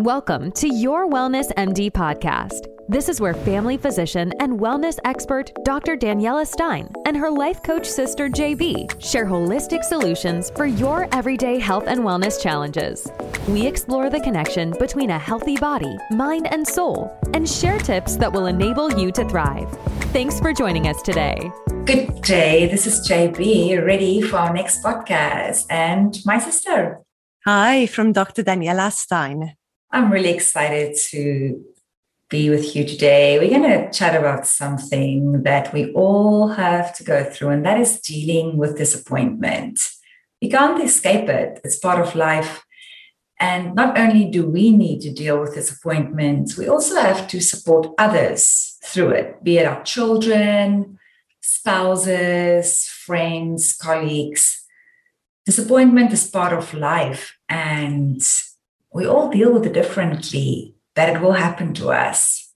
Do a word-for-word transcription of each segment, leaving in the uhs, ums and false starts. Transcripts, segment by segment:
Welcome to Your Wellness M D Podcast. This is where family physician and wellness expert Doctor Daniela Stein and her life coach sister J B share holistic solutions for your everyday health and wellness challenges. We explore the connection between a healthy body, mind, and soul, and share tips that will enable you to thrive. Thanks for joining us today. Good day. This is J B, ready for our next podcast, and my sister. Hi, from Doctor Daniela Stein. I'm really excited to be with you today. We're going to chat about something that we all have to go through, and that is dealing with disappointment. We can't escape it. It's part of life. And not only do we need to deal with disappointment, we also have to support others through it, be it our children, spouses, friends, colleagues. Disappointment is part of life, and we all deal with it differently, but it will happen to us.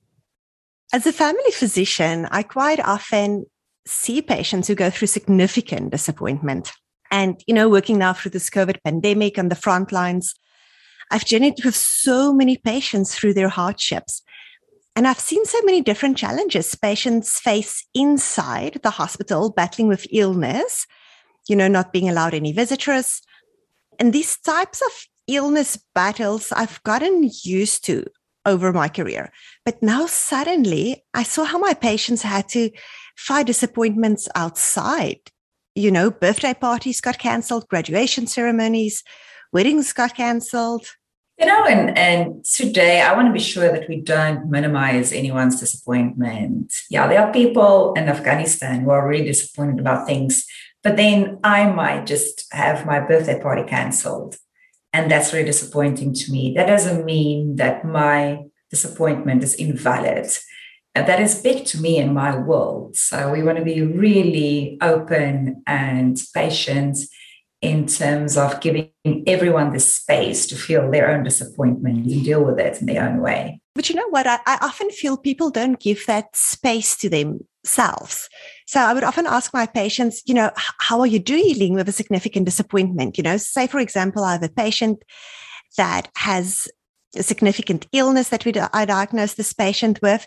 As a family physician, I quite often see patients who go through significant disappointment. And, you know, working now through this COVID pandemic on the front lines, I've journeyed with so many patients through their hardships. And I've seen so many different challenges patients face inside the hospital, battling with illness, you know, not being allowed any visitors. And these types of illness battles I've gotten used to over my career. But now suddenly I saw how my patients had to fight disappointments outside. You know, birthday parties got canceled, graduation ceremonies, weddings got canceled. You know, and, and today I want to be sure that we don't minimize anyone's disappointment. Yeah, there are people in Afghanistan who are really disappointed about things, but then I might just have my birthday party canceled. And that's really disappointing to me. That doesn't mean that my disappointment is invalid. And that is big to me in my world. So we want to be really open and patient in terms of giving everyone the space to feel their own disappointment and deal with it in their own way. But you know what? I, I often feel people don't give that space to themselves. So I would often ask my patients, you know, how are you dealing with a significant disappointment? You know, say, for example, I have a patient that has a significant illness that we I diagnosed this patient with.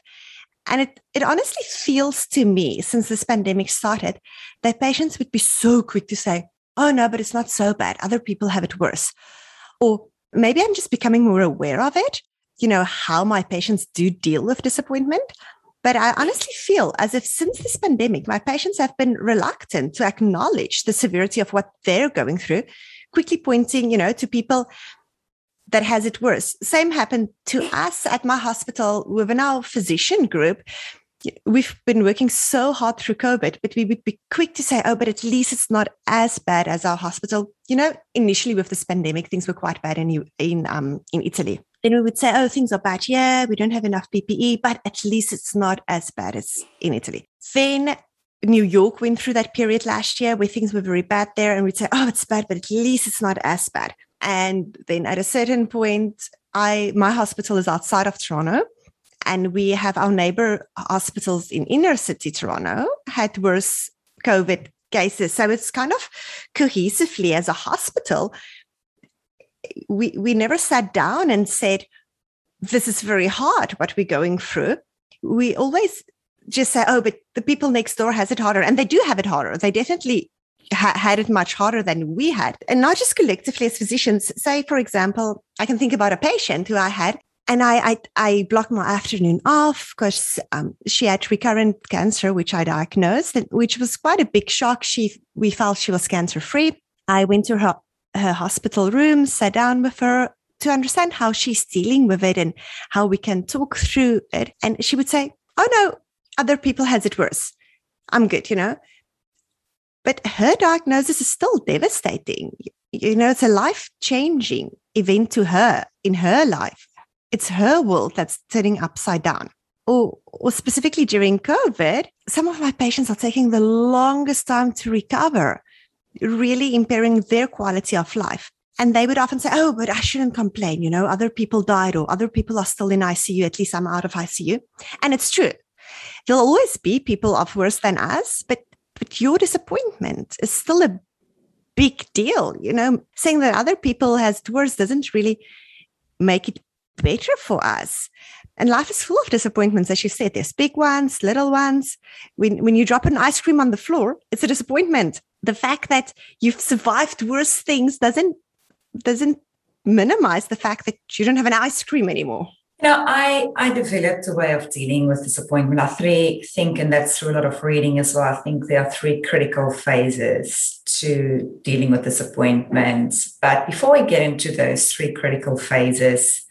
And it, it honestly feels to me, since this pandemic started, that patients would be so quick to say, oh, no, but it's not so bad. Other people have it worse. Or maybe I'm just becoming more aware of it, you know, how my patients do deal with disappointment. But I honestly feel as if since this pandemic, my patients have been reluctant to acknowledge the severity of what they're going through, quickly pointing, you know, to people that has it worse. Same happened to us at my hospital within our physician group. We've been working so hard through COVID, but we would be quick to say, oh, but at least it's not as bad as our hospital. You know, initially with this pandemic, things were quite bad in in um in Italy. Then we would say, oh, things are bad. Yeah, we don't have enough P P E, but at least it's not as bad as in Italy. Then New York went through that period last year where things were very bad there. And we'd say, oh, it's bad, but at least it's not as bad. And then at a certain point, I my hospital is outside of Toronto. And we have our neighbor hospitals in inner city Toronto had worse COVID cases. So it's kind of cohesively as a hospital, we, we never sat down and said, this is very hard what we're going through. We always just say, oh, but the people next door has it harder. And they do have it harder. They definitely ha- had it much harder than we had. And not just collectively as physicians. Say, for example, I can think about a patient who I had. And I, I I blocked my afternoon off because um, she had recurrent cancer, which I diagnosed, which was quite a big shock. She we felt she was cancer-free. I went to her, her hospital room, sat down with her to understand how she's dealing with it and how we can talk through it. And she would say, oh, no, other people has it worse. I'm good, you know. But her diagnosis is still devastating. You know, it's a life-changing event to her in her life. It's her world that's turning upside down. Or, or specifically during COVID, some of my patients are taking the longest time to recover, really impairing their quality of life. And they would often say, oh, but I shouldn't complain. You know, other people died or other people are still in I C U. At least I'm out of I C U. And it's true. There'll always be people of worse than us, but, but your disappointment is still a big deal. You know, saying that other people has it worse doesn't really make it better for us. And life is full of disappointments, as you said. There's big ones, little ones. When when you drop an ice cream on the floor, it's a disappointment. The fact that you've survived worse things doesn't doesn't minimize the fact that you don't have an ice cream anymore. You know, I, I developed a way of dealing with disappointment. I three think, and that's through a lot of reading as well, I think there are three critical phases to dealing with disappointment. But before we get into those three critical phases,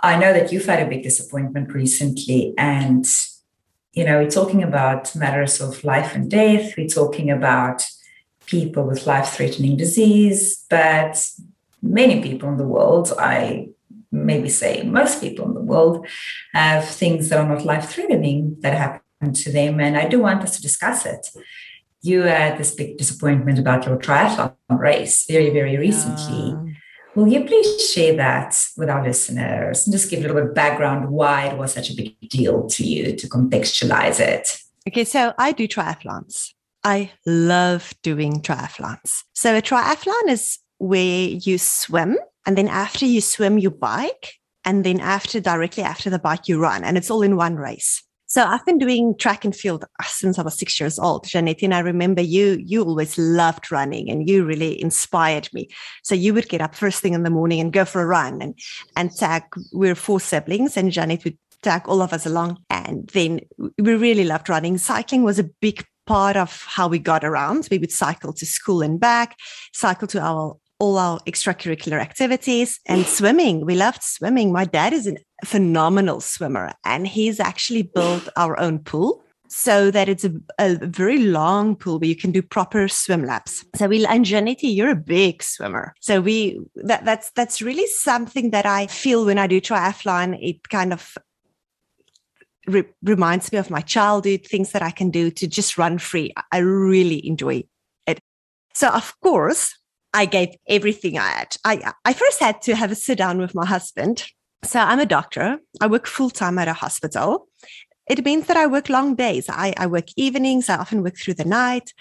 I know that you've had a big disappointment recently, and, you know, we're talking about matters of life and death. We're talking about people with life-threatening disease, but many people in the world, I maybe say most people in the world, have things that are not life-threatening that happen to them, and I do want us to discuss it. You had this big disappointment about your triathlon race very, very recently. Yeah. Will you please share that with our listeners and just give a little bit of background why it was such a big deal to you, to contextualize it? Okay, so I do triathlons. I love doing triathlons. So a triathlon is where you swim, and then after you swim, you bike, and then after directly after the bike, you run, and it's all in one race. So I've been doing track and field since I was six years old, Jeanette, and I remember you, you always loved running and you really inspired me. So you would get up first thing in the morning and go for a run and, and tag, we're four siblings and Jeanette would tag all of us along. And then we really loved running. Cycling was a big part of how we got around. We would cycle to school and back, cycle to our all our extracurricular activities, and swimming. We loved swimming. My dad is a phenomenal swimmer, and he's actually built our own pool so that it's a, a very long pool where you can do proper swim laps. So we, and Janity, you're a big swimmer. So we, that, that's, that's really something that I feel when I do triathlon, it kind of re- reminds me of my childhood, things that I can do to just run free. I really enjoy it. So of course, I gave everything I had. I, I first had to have a sit down with my husband. So I'm a doctor. I work full time at a hospital. It means that I work long days. I, I work evenings. I often work through the night.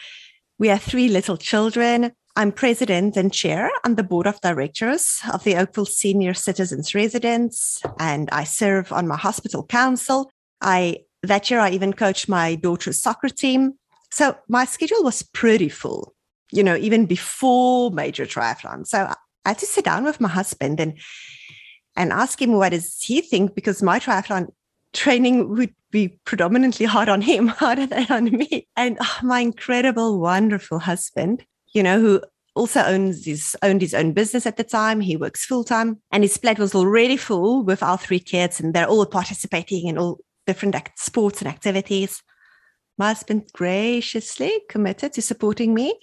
We have three little children. I'm president and chair on the board of directors of the Oakville Senior Citizens Residence, and I serve on my hospital council. I that year I even coached my daughter's soccer team. So my schedule was pretty full, you know, even before major triathlon. So I had to sit down with my husband and and ask him what does he think, because my triathlon training would be predominantly hard on him, harder than on me. And oh, my incredible, wonderful husband, you know, who also owns his, owned his own business at the time. He works full-time, and his plate was already full with our three kids, and they're all participating in all different act- sports and activities. My husband graciously committed to supporting me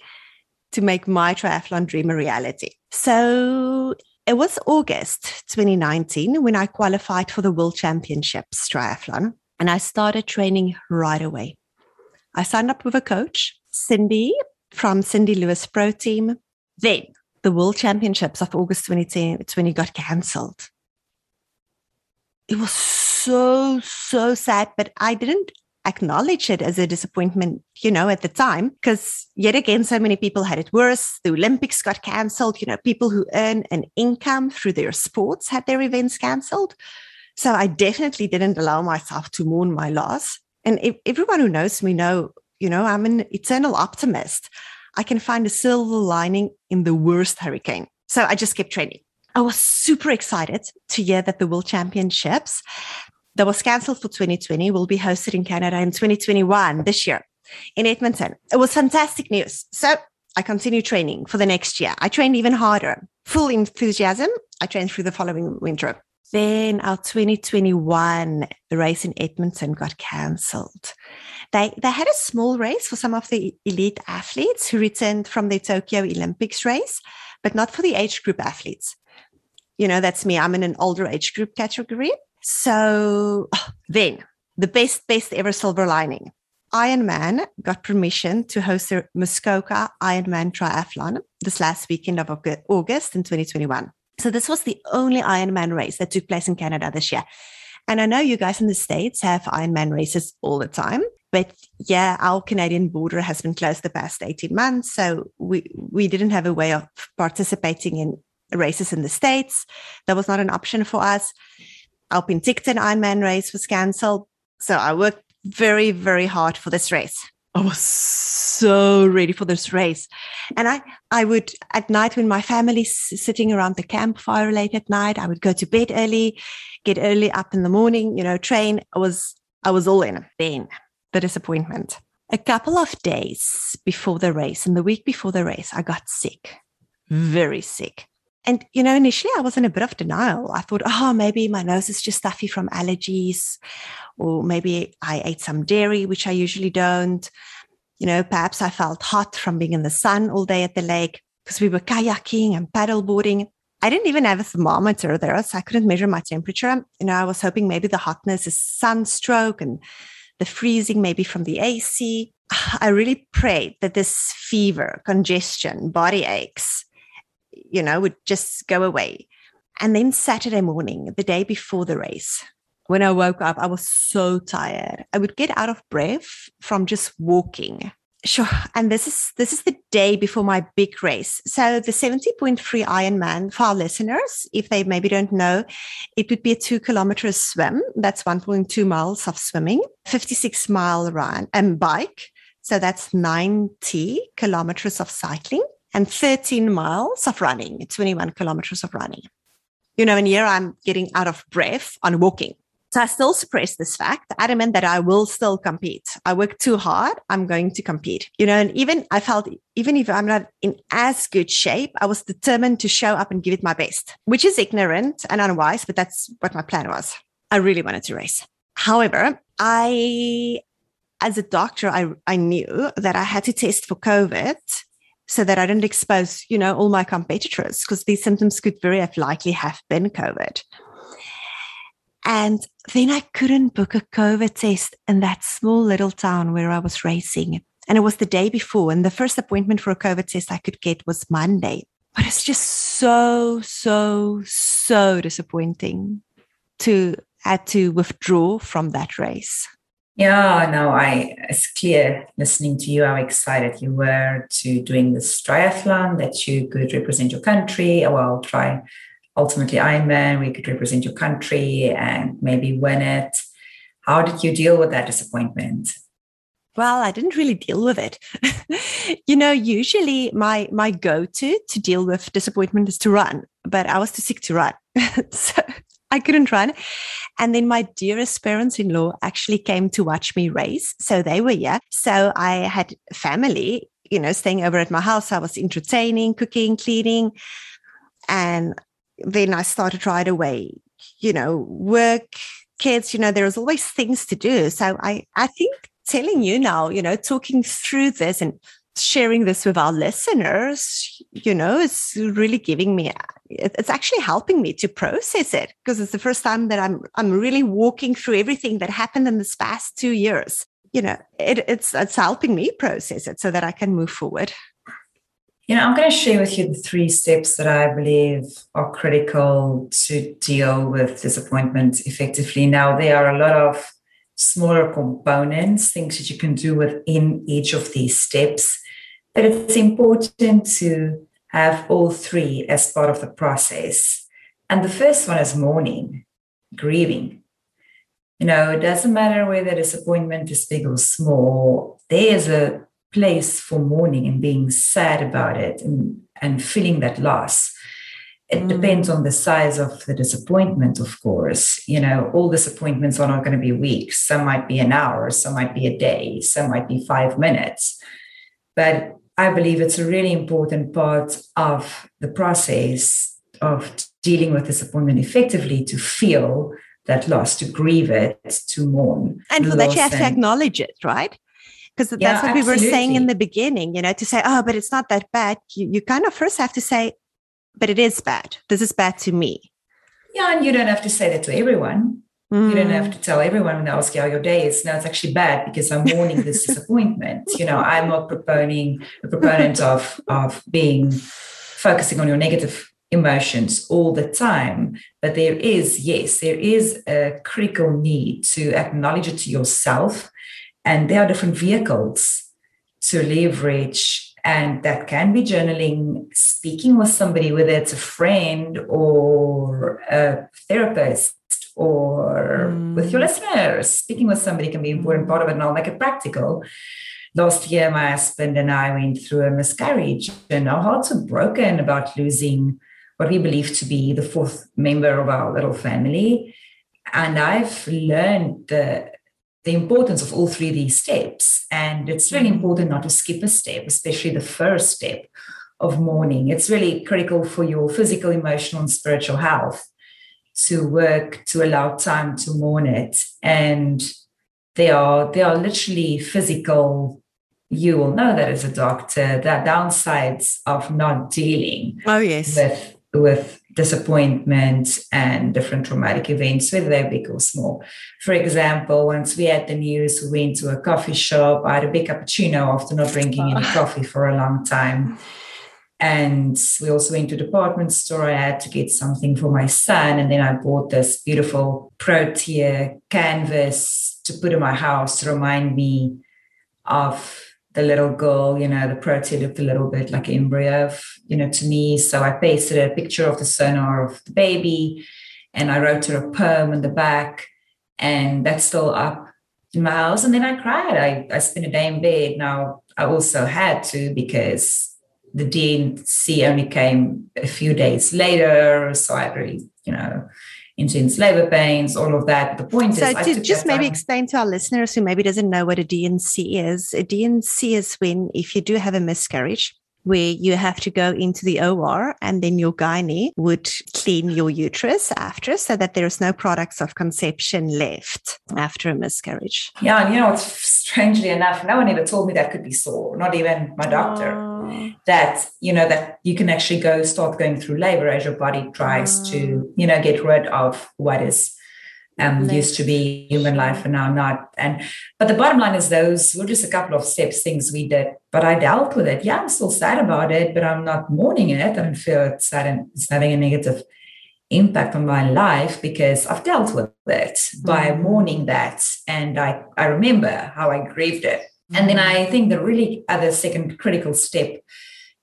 to make my triathlon dream a reality. So it was August twenty nineteen when I qualified for the World Championships triathlon, and I started training right away. I signed up with a coach, Cindy, from Cindy Lewis Pro Team. Then the World Championships of August twenty twenty got cancelled. It was so, so sad, but I didn't acknowledge it as a disappointment, you know, at the time, because yet again, so many people had it worse. The Olympics got cancelled. You know, people who earn an income through their sports had their events cancelled. So I definitely didn't allow myself to mourn my loss. And if, everyone who knows me know, you know, I'm an eternal optimist. I can find a silver lining in the worst hurricane. So I just kept training. I was super excited to hear that the World Championships that was cancelled for twenty twenty will be hosted in Canada in twenty twenty-one, this year, in Edmonton. It was fantastic news. So I continued training for the next year. I trained even harder, full enthusiasm. I trained through the following winter. Then our twenty twenty-one race in Edmonton got cancelled. They they had a small race for some of the elite athletes who returned from the Tokyo Olympics race, but not for the age group athletes. You know, that's me. I'm in an older age group category. So then the best, best ever silver lining. Ironman got permission to host the Muskoka Ironman Triathlon this last weekend of August in twenty twenty-one. So this was the only Ironman race that took place in Canada this year. And I know you guys in the States have Ironman races all the time, but yeah, our Canadian border has been closed the past eighteen months. So we, we didn't have a way of participating in races in the States. That was not an option for us. Our Penticton Ironman race was cancelled. So I worked very, very hard for this race. I was so ready for this race. And I, I would, at night when my family's sitting around the campfire late at night, I would go to bed early, get early up in the morning, you know, train. I was, I was all in. Then the disappointment. A couple of days before the race and the week before the race, I got sick, very sick. And, you know, initially I was in a bit of denial. I thought, oh, maybe my nose is just stuffy from allergies, or maybe I ate some dairy, which I usually don't. You know, perhaps I felt hot from being in the sun all day at the lake because we were kayaking and paddleboarding. I didn't even have a thermometer there, so I couldn't measure my temperature. You know, I was hoping maybe the hotness is sunstroke and the freezing maybe from the A C. I really prayed that this fever, congestion, body aches, you know, would just go away. And then Saturday morning, the day before the race, when I woke up, I was so tired. I would get out of breath from just walking. Sure. And this is this is the day before my big race. So the seventy point three Ironman, for our listeners, if they maybe don't know, it would be a two kilometer swim. That's one point two miles of swimming, fifty-six mile run and bike. So that's ninety kilometers of cycling, and thirteen miles of running, twenty-one kilometers of running. You know, and here I'm getting out of breath on walking. So I still suppress this fact, adamant that I will still compete. I work too hard, I'm going to compete. You know, and even I felt, even if I'm not in as good shape, I was determined to show up and give it my best, which is ignorant and unwise, but that's what my plan was. I really wanted to race. However, I, as a doctor, I, I knew that I had to test for COVID so that I didn't expose, you know, all my competitors, because these symptoms could very have likely have been COVID. And then I couldn't book a COVID test in that small little town where I was racing. And it was the day before. And the first appointment for a COVID test I could get was Monday. But it's just so, so, so disappointing to have to withdraw from that race. Yeah, no, I it's clear listening to you how excited you were to doing this triathlon, that you could represent your country. Well, try ultimately Ironman, we could represent your country and maybe win it. How did you deal with that disappointment? Well, I didn't really deal with it. You know, usually my my go-to to deal with disappointment is to run, but I was too sick to run. So I couldn't run. And then my dearest parents-in-law actually came to watch me race. So they were here. So I had family, you know, staying over at my house. I was entertaining, cooking, cleaning. And then I started right away, you know, work, kids, you know, there's always things to do. So I, I think telling you now, you know, talking through this and sharing this with our listeners, you know, it's really giving me, it's actually helping me to process it, because it's the first time that I'm I'm really walking through everything that happened in this past two years. You know, it, it's it's helping me process it so that I can move forward. You know, I'm going to share with you the three steps that I believe are critical to deal with disappointment effectively. Now, there are a lot of smaller components, things that you can do within each of these steps, but it's important to have all three as part of the process. And the first one is mourning, grieving. You know, it doesn't matter whether disappointment is big or small. There is a place for mourning and being sad about it and, and feeling that loss. It depends on the size of the disappointment, of course. You know, all disappointments are not going to be weeks. Some might be an hour, some might be a day, some might be five minutes. But I believe it's a really important part of the process of dealing with disappointment effectively to feel that loss, to grieve it, to mourn. And for that, you have to acknowledge it, right? Because that's yeah, what absolutely. We were saying in the beginning, you know, to say, oh, but it's not that bad. You, you kind of first have to say, but it is bad. This is bad to me. Yeah, and you don't have to say that to everyone. Mm. You don't have to tell everyone when they ask you how your day is. No, it's actually bad because I'm mourning this disappointment. You know, I'm not proponing a proponent of of being focusing on your negative emotions all the time. But there is, yes, there is a critical need to acknowledge it to yourself. And there are different vehicles to leverage And that can be journaling, speaking with somebody, whether it's a friend or a therapist or mm. with your listeners. Speaking with somebody can be an important part of it, and I'll make it practical. Last year, my husband and I went through a miscarriage, and our hearts were broken about losing what we believe to be the fourth member of our little family. And I've learned the the importance of all three of these steps. And it's really important not to skip a step, especially the first step of mourning. It's really critical for your physical, emotional, and spiritual health to work, to allow time to mourn it. And they are, they are literally physical. You will know that as a doctor, the downsides of not dealing oh, yes. with, with disappointment and different traumatic events, whether they're big or small. For example, once we had the news, we went to a coffee shop. I had a big cappuccino after not drinking any coffee for a long time. And we also went to a department store. I had to get something for my son. And then I bought this beautiful Protea canvas to put in my house to remind me of the little girl. You know, the Protea looked a little bit like an embryo, of, you know, to me. So I pasted a picture of the sonar of the baby, and I wrote her a poem in the back, and that's still up in my house. And then I cried. I, I spent a day in bed. Now, I also had to, because the D N C only came a few days later, so I really, you know, intense labor pains, all of that. The point so is... So just maybe time. explain to our listeners who maybe doesn't know what a D N C is. A D N C is when, if you do have a miscarriage, where you have to go into the O R, and then your gynae would clean your uterus after, so that there is no products of conception left after a miscarriage. Yeah, and you know, strangely enough, no one ever told me that could be sore, not even my doctor, oh. that, you know, that you can actually go start going through labor as your body tries oh. to, you know, get rid of what is Um, used to be human life and now not. And but the bottom line is those were just a couple of steps, things we did, but I dealt with it. Yeah, I'm still sad about it, but I'm not mourning it. I don't feel it's, it's having a negative impact on my life, because I've dealt with it mm-hmm. by mourning that. And I, I remember how I grieved it. Mm-hmm. And then I think the really other second critical step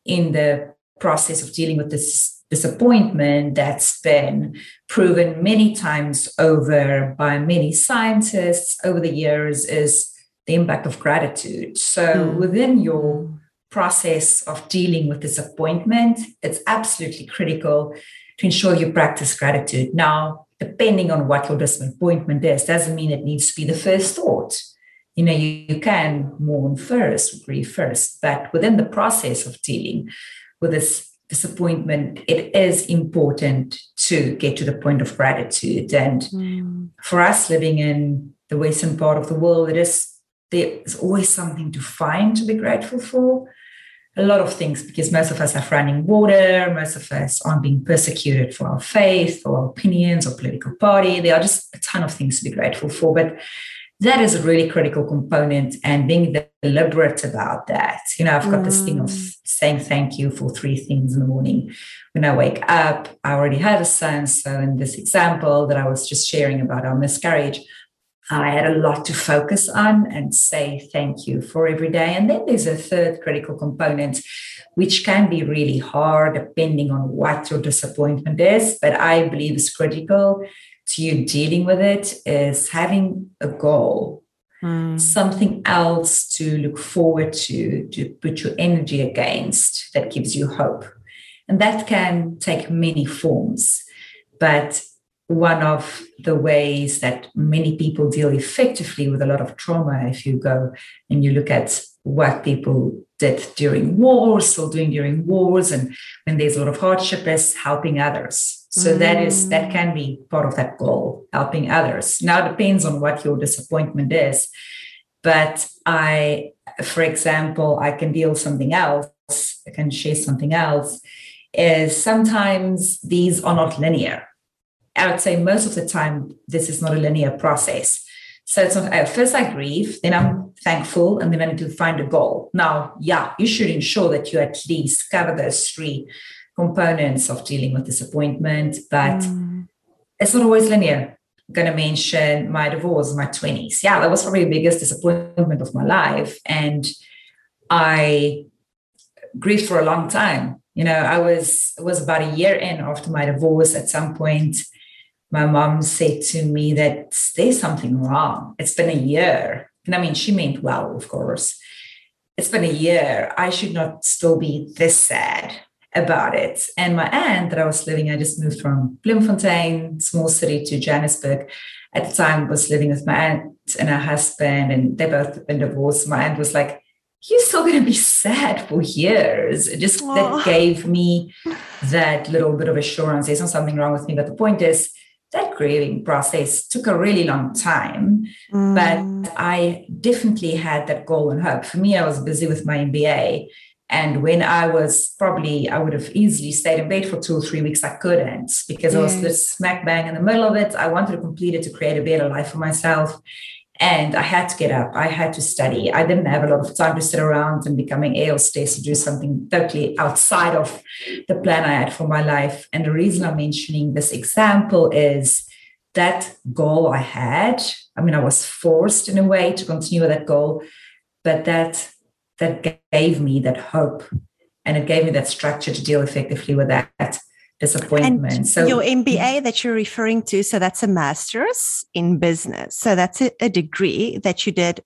in the process of dealing with this disappointment that's been proven many times over by many scientists over the years is the impact of gratitude. So mm. within your process of dealing with disappointment, it's absolutely critical to ensure you practice gratitude. Now, depending on what your disappointment is, doesn't mean it needs to be the first thought. You know, you, you can mourn first, grieve first, but within the process of dealing with this disappointment, it is important to get to the point of gratitude. And mm. for us living in the western part of the world, it is there's always something to find to be grateful for. A lot of things, because most of us have running water, most of us aren't being persecuted for our faith or our opinions or political party. There are just a ton of things to be grateful for, but that is a really critical component, and being deliberate about that. You know, I've got mm. this thing of saying thank you for three things in the morning. When I wake up, I already had a son. So in this example that I was just sharing about our miscarriage, I had a lot to focus on and say thank you for every day. And then there's a third critical component, which can be really hard depending on what your disappointment is, but I believe is critical to you dealing with it, is having a goal, mm. something else to look forward to, to put your energy against that gives you hope. And that can take many forms. But one of the ways that many people deal effectively with a lot of trauma, if you go and you look at what people did during wars, still doing during wars, and when there's a lot of hardship, is helping others. So that is, that can be part of that goal, helping others. Now, it depends on what your disappointment is. But I, for example, I can deal something else, I can share something else, is sometimes these are not linear. I would say most of the time, this is not a linear process. So it's not, first I grieve, then I'm thankful, and then I need to find a goal. Now, yeah, you should ensure that you at least cover those three components of dealing with disappointment, but mm. it's not always linear. I'm going to mention my divorce in my twenties. Yeah, that was probably the biggest disappointment of my life. And I grief for a long time. You know, I was, it was about a year in after my divorce. At some point, my mom said to me that there's something wrong. It's been a year. And I mean, she meant well, of course. It's been a year. I should not still be this sad about it. And my aunt that I was living, I just moved from Bloemfontein, small city, to Johannesburg. At the time, was living with my aunt and her husband, and they both been divorced. My aunt was like, "You're still going to be sad for years." It just Aww. That gave me that little bit of assurance. There's not something wrong with me, but the point is that grieving process took a really long time. Mm. But I definitely had that goal and hope. For me, I was busy with my M B A. And when I was probably, I would have easily stayed in bed for two or three weeks. I couldn't because yeah. I was just smack bang in the middle of it. I wanted to complete it to create a better life for myself. And I had to get up. I had to study. I didn't have a lot of time to sit around and becoming air hostess to do something totally outside of the plan I had for my life. And the reason I'm mentioning this example is that goal I had. I mean, I was forced in a way to continue with that goal, but that that gave me that hope, and it gave me that structure to deal effectively with that disappointment. And so your M B A that you're referring to, so that's a master's in business. So that's a, a degree that you did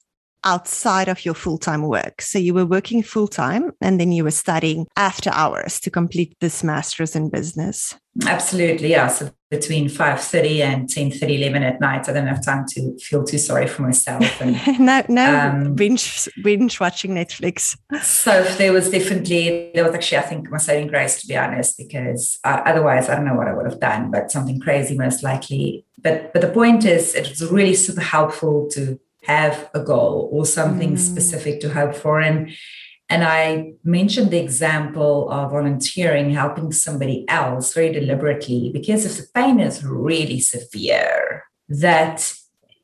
outside of your full-time work. So you were working full-time and then you were studying after hours to complete this master's in business. Absolutely, yeah. So between five thirty and ten thirty, eleven at night, I don't have time to feel too sorry for myself. And, no, no, um, binge, binge watching Netflix. So there was definitely, there was actually, I think, my saving grace, to be honest, because uh, otherwise I don't know what I would have done, but something crazy most likely. But, but the point is, it was really super helpful to have a goal or something mm. specific to hope for. And, and I mentioned the example of volunteering, helping somebody else very deliberately, because if the pain is really severe, that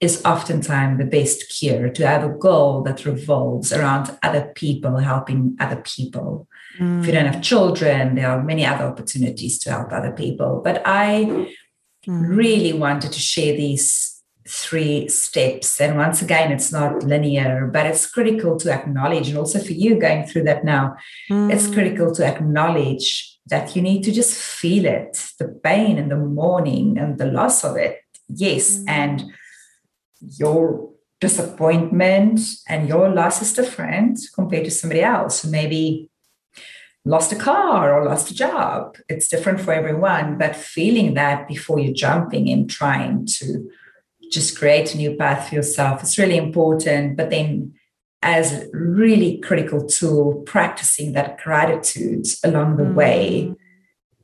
is oftentimes the best cure, to have a goal that revolves around other people, helping other people. Mm. If you don't have children, there are many other opportunities to help other people. But I mm. really wanted to share these three steps. And once again, it's not linear, but it's critical to acknowledge. And also for you going through that now, mm. it's critical to acknowledge that you need to just feel it, the pain and the mourning and the loss of it. Yes. Mm. And your disappointment and your loss is different compared to somebody else who maybe lost a car or lost a job. It's different for everyone, but feeling that before you're jumping and trying to just create a new path for yourself. It's really important. But then, as a really critical tool, practicing that gratitude along the mm. way,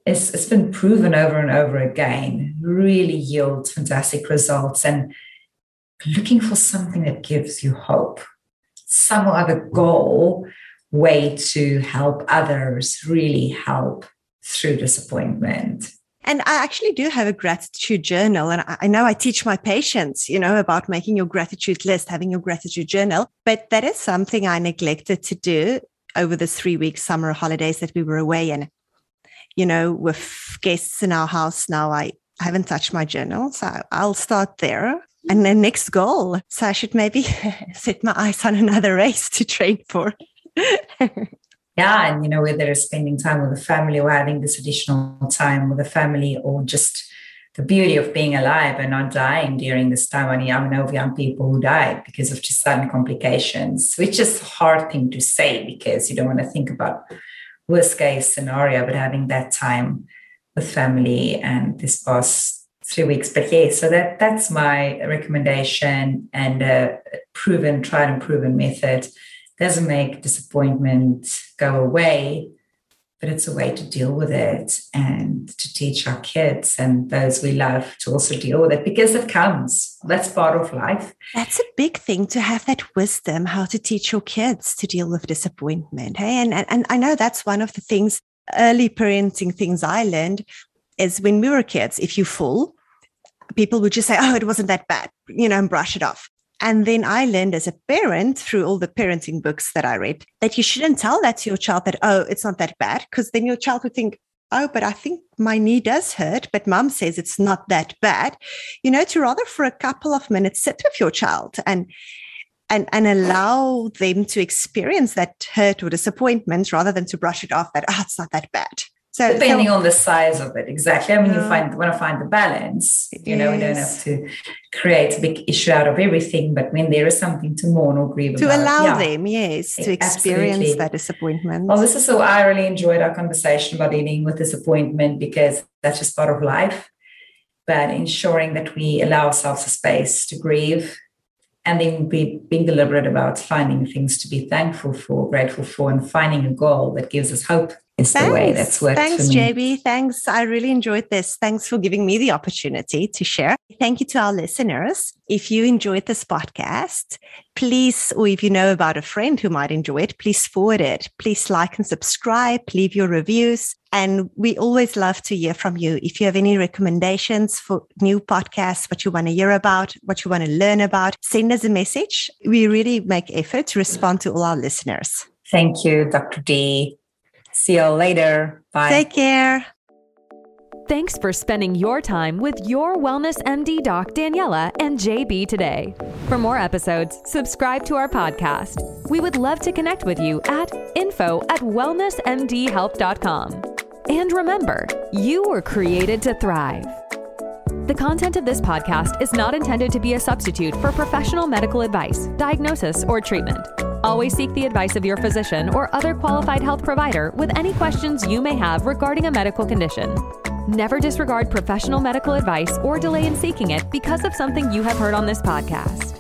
it's, it's been proven over and over again, really yields fantastic results. And looking for something that gives you hope, some other goal, way to help others really help through disappointment. And I actually do have a gratitude journal. And I know I teach my patients, you know, about making your gratitude list, having your gratitude journal. But that is something I neglected to do over the three week summer holidays that we were away. And, you know, with guests in our house now, I haven't touched my journal. So I'll start there. And then next goal. So I should maybe set my eyes on another race to train for. Yeah, and, you know, whether it's spending time with the family or having this additional time with the family, or just the beauty of being alive and not dying during this time. I mean, I know of young people who died because of just sudden complications, which is a hard thing to say because you don't want to think about worst case scenario, but having that time with family and this past three weeks. But yeah, so that that's my recommendation, and a proven, tried and proven method. Doesn't make disappointment go away, but it's a way to deal with it and to teach our kids and those we love to also deal with it, because it comes. That's part of life. That's a big thing, to have that wisdom, how to teach your kids to deal with disappointment. Hey, and, and, and I know that's one of the things, early parenting things I learned is when we were kids, if you fall, people would just say, oh, it wasn't that bad, you know, and brush it off. And then I learned as a parent through all the parenting books that I read that you shouldn't tell that to your child, that, oh, it's not that bad, because then your child would think, oh, but I think my knee does hurt, but mom says it's not that bad. You know, to rather for a couple of minutes sit with your child and and, and allow them to experience that hurt or disappointment rather than to brush it off that, oh, it's not that bad. So depending so, on the size of it. Exactly. I mean, you find want to find the balance, you yes. know, you don't have to create a big issue out of everything, but when there is something to mourn or grieve to about. To allow yeah. them, yes, to experience Absolutely. that disappointment. Well, this is so I really enjoyed our conversation about dealing with disappointment, because that's just part of life, but ensuring that we allow ourselves a space to grieve, and then be, being deliberate about finding things to be thankful for, grateful for, and finding a goal that gives us hope. It's the way that's worked Thanks, for me. J B. Thanks. I really enjoyed this. Thanks for giving me the opportunity to share. Thank you to our listeners. If you enjoyed this podcast, please, or if you know about a friend who might enjoy it, please forward it. Please like and subscribe. Leave your reviews. And we always love to hear from you. If you have any recommendations for new podcasts, what you want to hear about, what you want to learn about, send us a message. We really make effort to respond to all our listeners. Thank you, Doctor D. See you later. Bye. Take care. Thanks for spending your time with Your Wellness M D Doc Daniela and J B today. For more episodes, subscribe to our podcast. We would love to connect with you at info at wellness m d help dot com. And remember, you were created to thrive. The content of this podcast is not intended to be a substitute for professional medical advice, diagnosis, or treatment. Always seek the advice of your physician or other qualified health provider with any questions you may have regarding a medical condition. Never disregard professional medical advice or delay in seeking it because of something you have heard on this podcast.